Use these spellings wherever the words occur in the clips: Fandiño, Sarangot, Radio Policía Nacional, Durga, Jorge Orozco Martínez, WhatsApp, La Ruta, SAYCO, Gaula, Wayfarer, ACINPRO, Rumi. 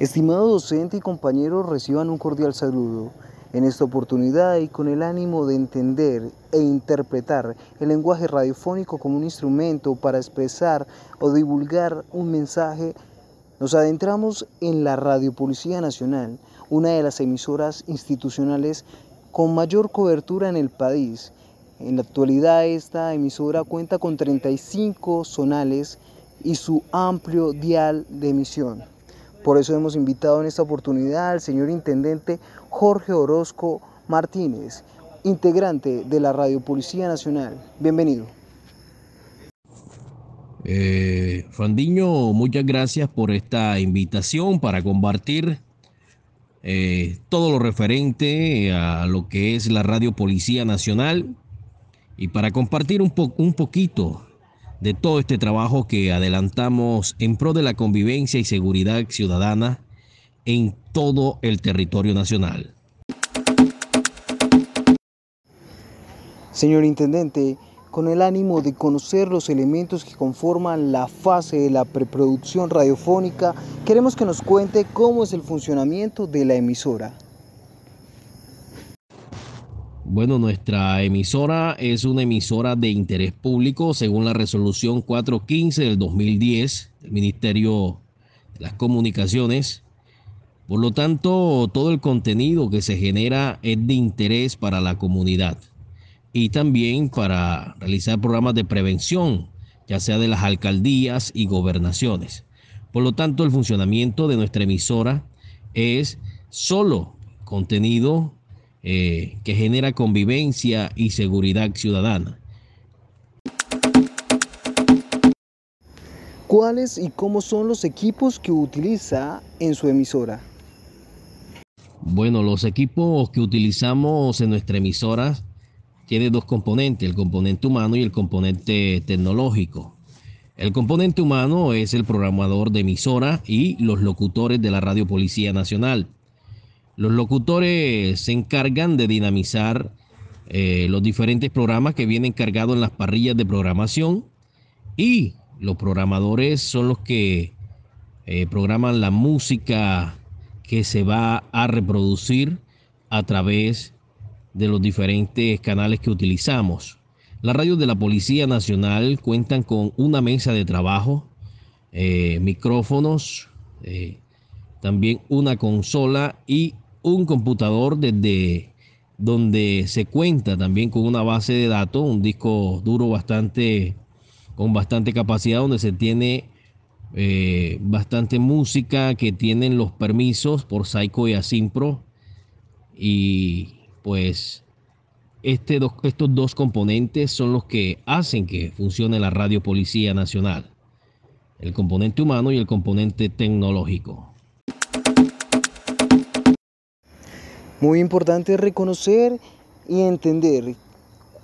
Estimado docente y compañeros, reciban un cordial saludo. En esta oportunidad y con el ánimo de entender e interpretar el lenguaje radiofónico como un instrumento para expresar o divulgar un mensaje, nos adentramos en la Radio Policía Nacional, una de las emisoras institucionales con mayor cobertura en el país. En la actualidad esta emisora cuenta con 35 zonales y su amplio dial de emisión. Por eso hemos invitado en esta oportunidad al señor Intendente Jorge Orozco Martínez, integrante de la Radio Policía Nacional. Bienvenido. Fandiño, muchas gracias por esta invitación para compartir todo lo referente a lo que es la Radio Policía Nacional y para compartir un poquito de todo este trabajo que adelantamos en pro de la convivencia y seguridad ciudadana en todo el territorio nacional. Señor Intendente, con el ánimo de conocer los elementos que conforman la fase de la preproducción radiofónica, queremos que nos cuente cómo es el funcionamiento de la emisora. Bueno, nuestra emisora es una emisora de interés público según la resolución 415 del 2010 del Ministerio de las Comunicaciones. Por lo tanto, todo el contenido que se genera es de interés para la comunidad y también para realizar programas de prevención, ya sea de las alcaldías y gobernaciones. Por lo tanto, el funcionamiento de nuestra emisora es solo contenido que genera convivencia y seguridad ciudadana. ¿Cuáles y cómo son los equipos que utiliza en su emisora? Bueno, los equipos que utilizamos en nuestra emisora tienen dos componentes, el componente humano y el componente tecnológico. El componente humano es el programador de emisora y los locutores de la Radio Policía Nacional. Los locutores se encargan de dinamizar los diferentes programas que vienen cargados en las parrillas de programación, y los programadores son los que programan la música que se va a reproducir a través de los diferentes canales que utilizamos. Las radios de la Policía Nacional cuentan con una mesa de trabajo, micrófonos, también una consola y un computador desde donde se cuenta también con una base de datos, un disco duro con bastante capacidad, donde se tiene bastante música que tienen los permisos por SAYCO y ACINPRO. Y pues estos dos componentes son los que hacen que funcione la Radio Policía Nacional, el componente humano y el componente tecnológico. Muy importante reconocer y entender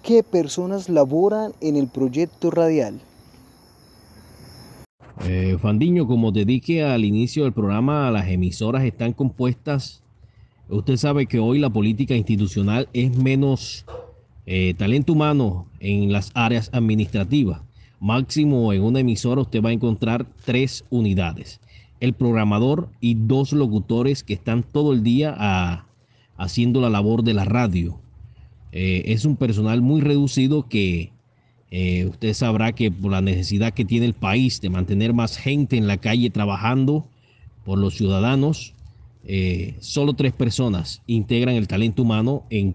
qué personas laboran en el proyecto radial. Fandiño, como te dije al inicio del programa, las emisoras están compuestas. Usted sabe que hoy la política institucional es menos talento humano en las áreas administrativas. Máximo en una emisora usted va a encontrar 3 unidades. El programador y 2 locutores que están todo el día haciendo la labor de la radio. Es un personal muy reducido que usted sabrá que por la necesidad que tiene el país de mantener más gente en la calle trabajando por los ciudadanos, solo 3 personas integran el talento humano en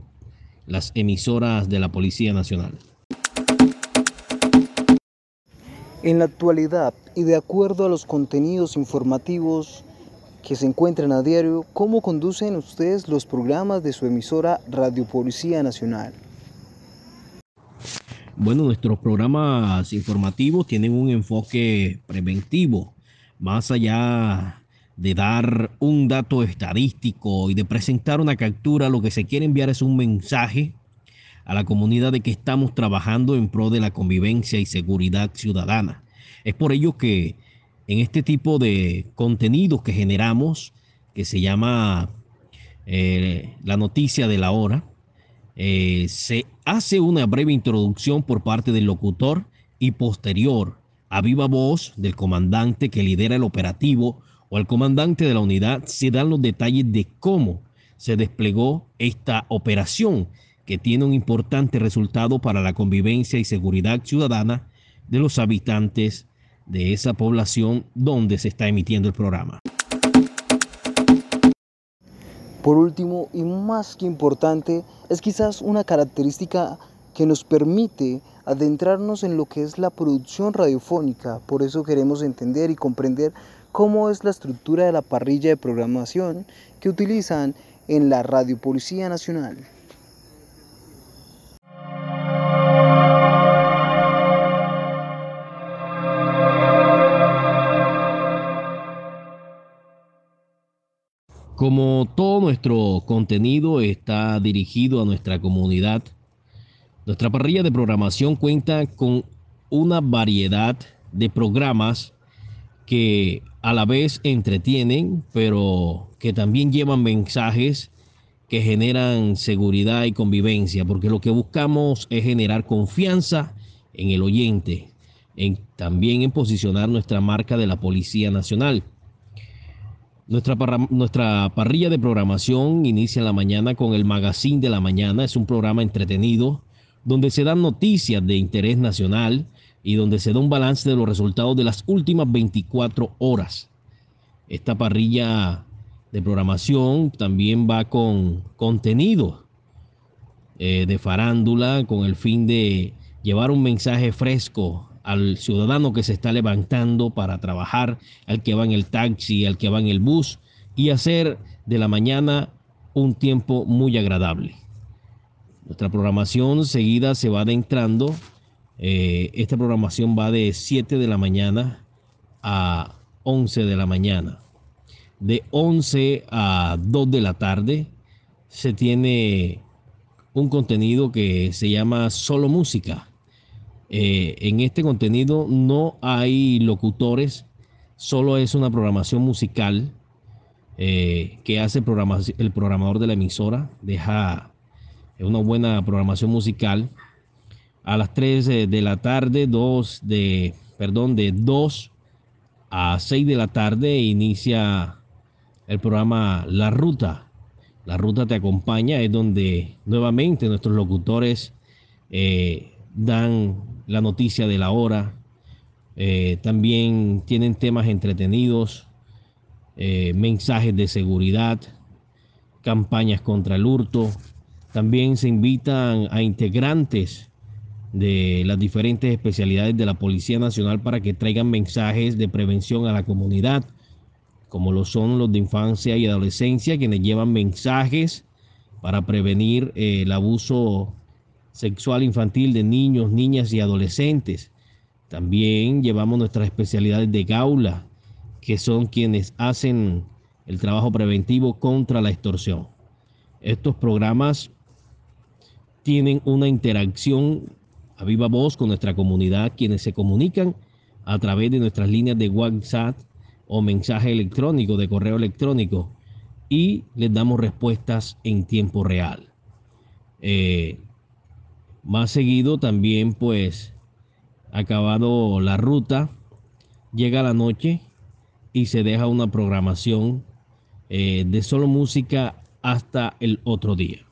las emisoras de la Policía Nacional. En la actualidad y de acuerdo a los contenidos informativos que se encuentran a diario, ¿cómo conducen ustedes los programas de su emisora Radio Policía Nacional? Bueno, nuestros programas informativos tienen un enfoque preventivo, más allá de dar un dato estadístico y de presentar una captura. Lo que se quiere enviar es un mensaje a la comunidad de que estamos trabajando en pro de la convivencia y seguridad ciudadana. Es por ello que en este tipo de contenidos que generamos, que se llama la noticia de la hora, se hace una breve introducción por parte del locutor y posterior a viva voz del comandante que lidera el operativo o al comandante de la unidad se dan los detalles de cómo se desplegó esta operación, que tiene un importante resultado para la convivencia y seguridad ciudadana de los habitantes de esa población donde se está emitiendo el programa. Por último, y más que importante, es quizás una característica que nos permite adentrarnos en lo que es la producción radiofónica. Por eso queremos entender y comprender cómo es la estructura de la parrilla de programación que utilizan en la Radio Policía Nacional. Como todo nuestro contenido está dirigido a nuestra comunidad, nuestra parrilla de programación cuenta con una variedad de programas que a la vez entretienen, pero que también llevan mensajes que generan seguridad y convivencia, porque lo que buscamos es generar confianza en el oyente, también en posicionar nuestra marca de la Policía Nacional. Nuestra parrilla de programación inicia en la mañana con el Magazine de la Mañana. Es un programa entretenido donde se dan noticias de interés nacional y donde se da un balance de los resultados de las últimas 24 horas. Esta parrilla de programación también va con contenido de farándula, con el fin de llevar un mensaje fresco al ciudadano que se está levantando para trabajar, al que va en el taxi, al que va en el bus, y hacer de la mañana un tiempo muy agradable. Nuestra programación seguida se va adentrando. Esta programación va de 7 de la mañana a 11 de la mañana. De 11 a 2 de la tarde se tiene un contenido que se llama Solo Música. En este contenido no hay locutores, solo es una programación musical que hace el programador de la emisora. Deja una buena programación musical. A las 3 de la tarde, de 2 a 6 de la tarde inicia el programa La Ruta. La Ruta te acompaña, es donde nuevamente nuestros locutores dan la noticia de la hora, también tienen temas entretenidos, mensajes de seguridad, campañas contra el hurto. También se invitan a integrantes de las diferentes especialidades de la Policía Nacional para que traigan mensajes de prevención a la comunidad, como lo son los de infancia y adolescencia, quienes llevan mensajes para prevenir el abuso sexual infantil de niños, niñas y adolescentes. También llevamos nuestras especialidades de Gaula, que son quienes hacen el trabajo preventivo contra la extorsión. Estos programas tienen una interacción a viva voz con nuestra comunidad, quienes se comunican a través de nuestras líneas de WhatsApp o mensaje electrónico, de correo electrónico, y les damos respuestas en tiempo real. Más seguido también, pues, acabado La Ruta, llega la noche y se deja una programación de Solo Música hasta el otro día.